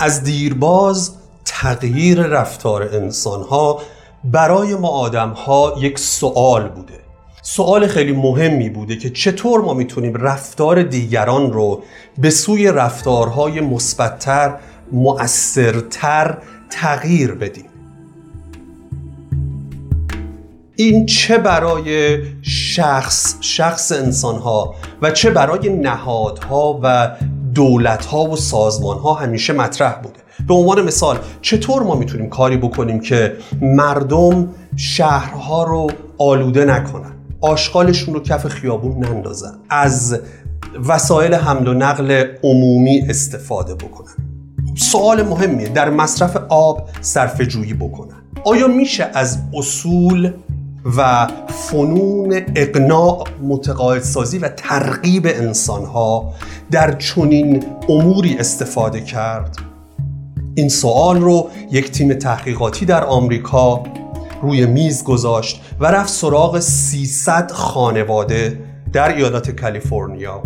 از دیرباز تغییر رفتار انسان‌ها برای ما آدم‌ها یک سوال بوده. سوال خیلی مهمی بوده که چطور ما میتونیم رفتار دیگران رو به سوی رفتارهای مثبت‌تر، مؤثرتر تغییر بدیم. این چه برای شخص انسان‌ها و چه برای نهادها و دولت‌ها و سازمان‌ها همیشه مطرح بوده. به عنوان مثال چطور ما میتونیم کاری بکنیم که مردم شهرها رو آلوده نکنن، آشغالشون رو کف خیابون نندازن، از وسایل حمل و نقل عمومی استفاده بکنن. سوال مهمیه. در مصرف آب صرفه‌جویی بکنن. آیا میشه از اصول و فنون اقناع، متقاعدسازی و ترغیب انسان‌ها در چنین اموری استفاده کرد؟ این سوال رو یک تیم تحقیقاتی در آمریکا روی میز گذاشت و رفت سراغ 300 خانواده در ایالت کالیفرنیا.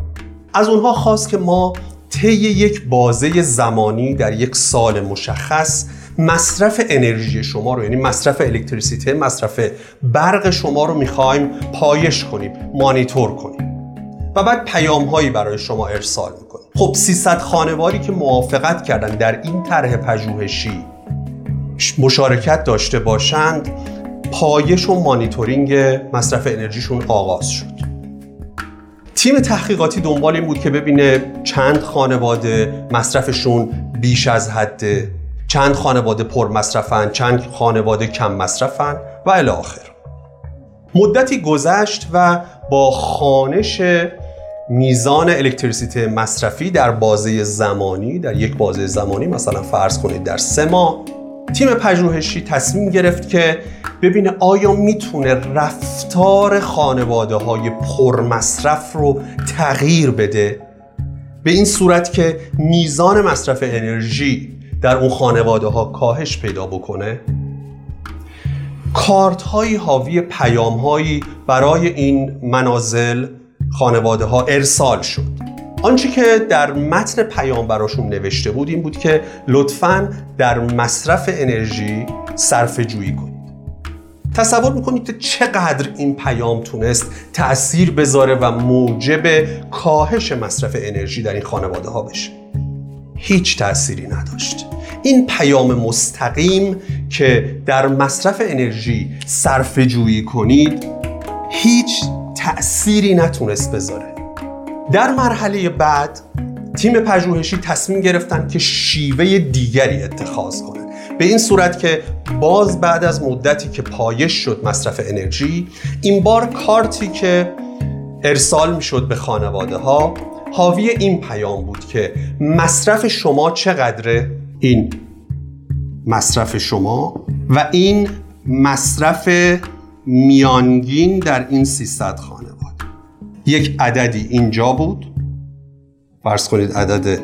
از اونها خواست که ما طی یک بازه زمانی در یک سال مشخص مصرف انرژی شما رو، یعنی مصرف الکتریسیته، مصرف برق شما رو میخوایم پایش کنیم، مانیتور کنیم و بعد پیام‌هایی برای شما ارسال میکنیم. خب 300 خانواری که موافقت کردن در این طرح پژوهشی مشارکت داشته باشند، پایش و مانیتورینگ مصرف انرژیشون آغاز شد. تیم تحقیقاتی دنبال این بود که ببینه چند خانواده مصرفشون بیش از حده، چند خانواده پر مصرفن، چند خانواده کم مصرفن و الی آخر. مدتی گذشت و با خوانش میزان الکتریسیته مصرفی در بازه زمانی، در یک بازه زمانی مثلا فرض کنید در 3 ماه، تیم پژوهشی تصمیم گرفت که ببینه آیا میتونه رفتار خانواده‌های پرمصرف رو تغییر بده به این صورت که میزان مصرف انرژی در اون خانواده‌ها کاهش پیدا بکنه. کارت‌های حاوی پیام‌هایی برای این منازل، خانواده‌ها ارسال شد. آنچه که در متن پیام براشون نوشته بود این بود که لطفاً در مصرف انرژی صرفه‌جویی کنید. تصور میکنید که چقدر این پیام تونست تأثیر بذاره و موجب کاهش مصرف انرژی در این خانواده ها بشه؟ هیچ تأثیری نداشت. این پیام مستقیم که در مصرف انرژی صرفه‌جویی کنید هیچ تأثیری نتونست بذاره. در مرحله بعد تیم پژوهشی تصمیم گرفتن که شیوه دیگری اتخاذ کنند، به این صورت که باز بعد از مدتی که پایش شد مصرف انرژی، این بار کارتی که ارسال میشد به خانواده ها حاوی این پیام بود که مصرف شما چقدره، این مصرف شما و این مصرف میانگین در این 300 خانواده. یک عددی اینجا بود، فرض کنید عدد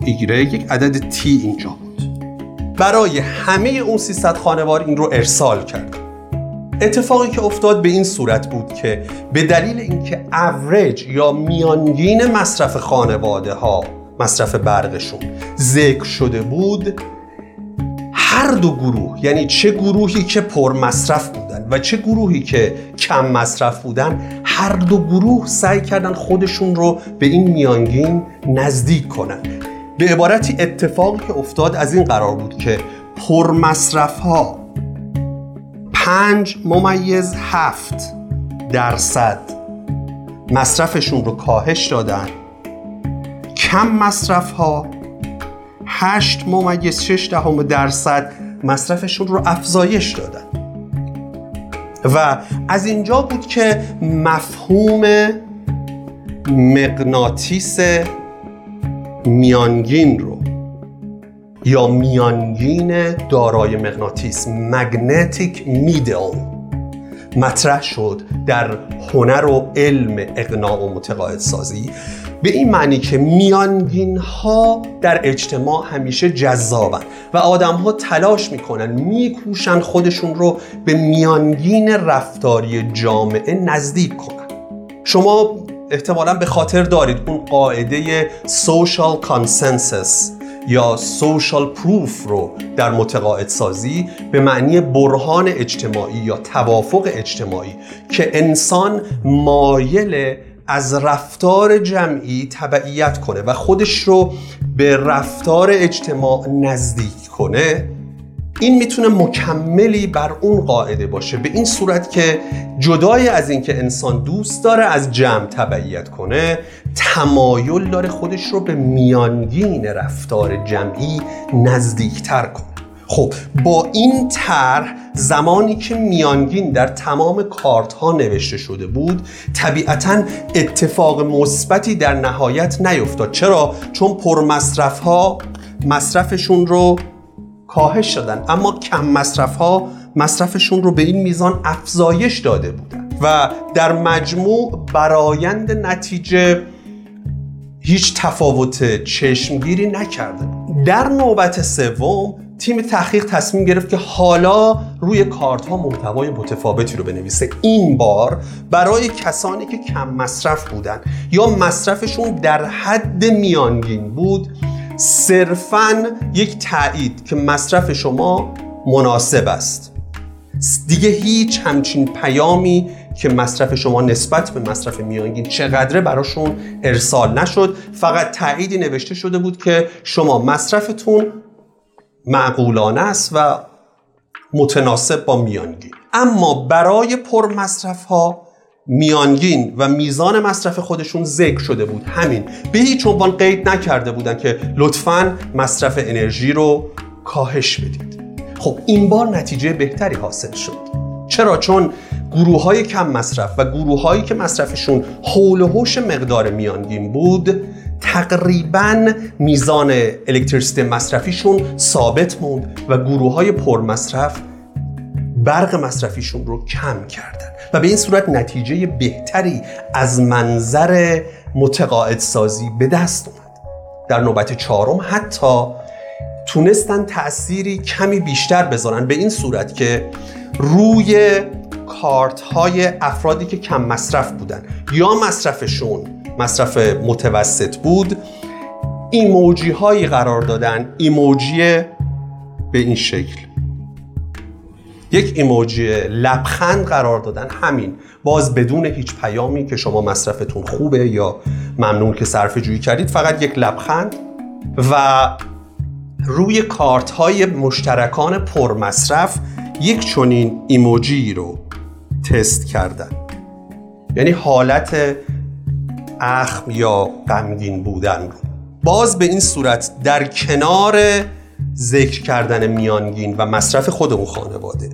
Y، یک عدد T اینجا بود. برای همه اون 300 خانوار این رو ارسال کرد. اتفاقی که افتاد به این صورت بود که به دلیل اینکه average یا میانگین مصرف خانواده ها، مصرف برقشون ذکر شده بود، هر دو گروه، یعنی چه گروهی که پر مصرف بودن و چه گروهی که کم مصرف بودن، هر دو گروه سعی کردن خودشون رو به این میانگین نزدیک کنن. به عبارتی اتفاقی که افتاد از این قرار بود که پر مصرف ها 5.7% مصرفشون رو کاهش دادن، کم مصرف ها 8.6% مصرفشون رو افزایش دادن. و از اینجا بود که مفهوم مغناطیس میانگین رو، یا میانگین دارای مغناطیس، مگنتیک میدل، مطرح شد در هنر و علم اقناع و متقاعدسازی، به این معنی که میانگین ها در اجتماع همیشه جذابن و آدم ها تلاش میکنن، میکوشن خودشون رو به میانگین رفتاری جامعه نزدیک کنن. شما احتمالاً به خاطر دارید اون قاعده سوشال کانسنسس یا سوشال پروف رو در متقاعدسازی به معنی برهان اجتماعی یا توافق اجتماعی که انسان مایل از رفتار جمعی تبعیت کنه و خودش رو به رفتار اجتماع نزدیک کنه، این میتونه مکملی بر اون قاعده باشه، به این صورت که جدای از اینکه انسان دوست داره از جمع تبعیت کنه، تمایل داره خودش رو به میانگین رفتار جمعی نزدیکتر کنه. خب با این طرح زمانی که میانگین در تمام کارت ها نوشته شده بود، طبیعتاً اتفاق مثبتی در نهایت نیفتاد. چرا؟ چون پرمصرف ها مصرفشون رو کاهش دادن، اما کم مصرف ها مصرفشون رو به این میزان افزایش داده بودن و در مجموع برآیند نتیجه هیچ تفاوت چشمگیری نکرده. در نوبت سوم تیم تحقیق تصمیم گرفت که حالا روی کارت ها محتوای متفاوتی رو بنویسه، این بار برای کسانی که کم مصرف بودن یا مصرفشون در حد میانگین بود، صرفاً یک تایید که مصرف شما مناسب است. دیگه هیچ همچین پیامی که مصرف شما نسبت به مصرف میانگین چقدره براشون ارسال نشد، فقط تاییدی نوشته شده بود که شما مصرفتون معقولانه است و متناسب با میانگین. اما برای پرمصرف ها میانگین و میزان مصرف خودشون ذکر شده بود، همین، به هیچ عنوان قید نکرده بودن که لطفاً مصرف انرژی رو کاهش بدید. خب این بار نتیجه بهتری حاصل شد. چرا؟ چون گروه های کم مصرف و گروه هایی که مصرفشون حول و حوش مقدار میانگین بود، تقریباً میزان الکتریسیته مصرفیشون ثابت موند و گروه های پرمصرف برق مصرفیشون رو کم کردن و به این صورت نتیجه بهتری از منظر متقاعدسازی به دست اومد. در نوبت چهارم حتی تونستن تأثیری کمی بیشتر بذارن، به این صورت که روی کارت‌های افرادی که کم مصرف بودن یا مصرفشون مصرف متوسط بود، ایموجی هایی قرار دادن، ایموجی به این شکل، یک ایموجی لبخند قرار دادن، همین، باز بدون هیچ پیامی که شما مصرفتون خوبه یا ممنون که صرفه جویی کردید، فقط یک لبخند. و روی کارت های مشترکان پرمصرف یک چنین ایموجی رو تست کردن، یعنی حالت اخم یا غمگین بودن رو. باز به این صورت در کنار ذکر کردن میانگین و مصرف خود اون خانواده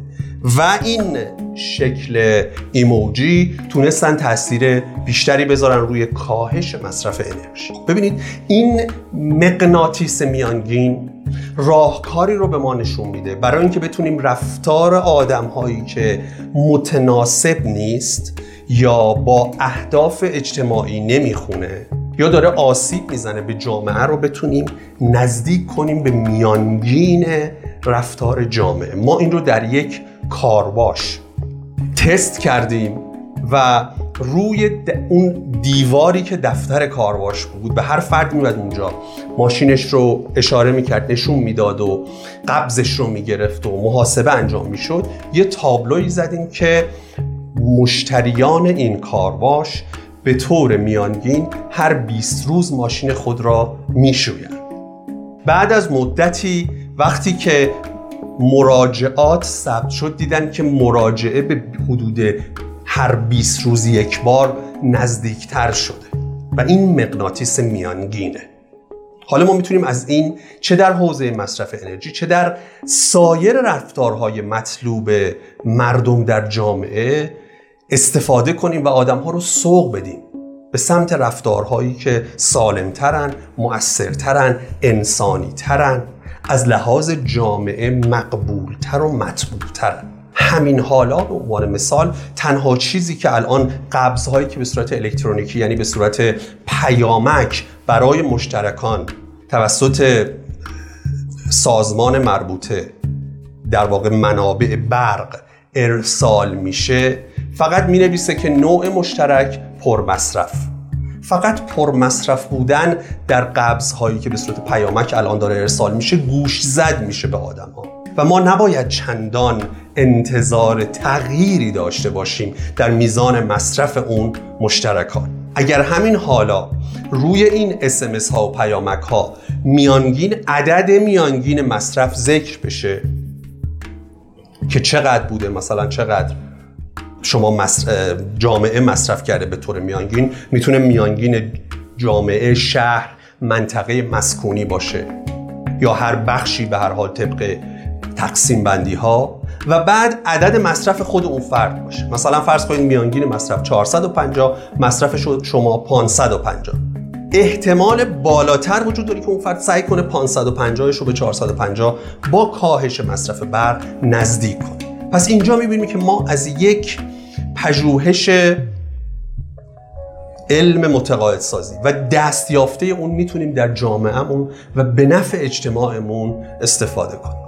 و این شکل ایموجی تونستن تاثیر بیشتری بذارن روی کاهش مصرف انرژی. ببینید این مغناطیس میانگین راهکاری رو به ما نشون میده برای اینکه بتونیم رفتار آدم‌هایی که متناسب نیست یا با اهداف اجتماعی نمیخونه یا داره آسیب میزنه به جامعه رو بتونیم نزدیک کنیم به میانگین رفتار جامعه. ما این رو در یک کارواش تست کردیم و روی اون دیواری که دفتر کارواش بود، به هر فرد میاد اونجا ماشینش رو اشاره میکرد، نشون میداد و قبضش رو میگرفت و محاسبه انجام میشد، یه تابلویی زدیم که مشتریان این کارواش به طور میانگین هر 20 روز ماشین خود را میشویند. بعد از مدتی وقتی که مراجعات ثبت شد، دیدن که مراجعه به حدود هر 20 روز یک بار نزدیکتر شده و این مغناطیس میانگینه. حالا ما میتونیم از این چه در حوزه مصرف انرژی، چه در سایر رفتارهای مطلوب مردم در جامعه استفاده کنیم و آدم‌ها رو سوق بدیم به سمت رفتارهایی که سالم‌ترن، مؤثرترن، انسانی‌ترن، از لحاظ جامعه مقبول‌تر و مطلوب‌ترن. همین حالا به عنوان مثال تنها چیزی که الان قبض‌هایی که به صورت الکترونیکی، یعنی به صورت پیامک برای مشترکان توسط سازمان مربوطه، در واقع منابع برق ارسال میشه، فقط مینویسه که نوع مشترک پرمصرف، فقط پرمصرف بودن در قبض‌هایی که به صورت پیامک الان داره ارسال میشه گوشزد میشه به آدم‌ها. و ما نباید چندان انتظار تغییری داشته باشیم در میزان مصرف اون مشترکات. اگر همین حالا روی این SMS ها و پیامک ها عدد میانگین مصرف ذکر بشه که چقدر بوده، مثلا چقدر شما جامعه مصرف کرده به طور میانگین، میتونه میانگین جامعه، شهر، منطقه مسکونی باشه یا هر بخشی به هر حال طبق تقسیم بندی ها، و بعد عدد مصرف خود اون فرد باشه. مثلا فرض کنید میانگین مصرف 450، مصرف شما 550. احتمال بالاتر وجود داره که اون فرد سعی کنه 550ش رو به 450 با کاهش مصرف برق نزدیک کنه. پس اینجا می‌بینیم که ما از یک پژوهش علم متقاعدسازی و دستیافته اون میتونیم در جامعهمون و به نفع اجتماعمون استفاده کنیم.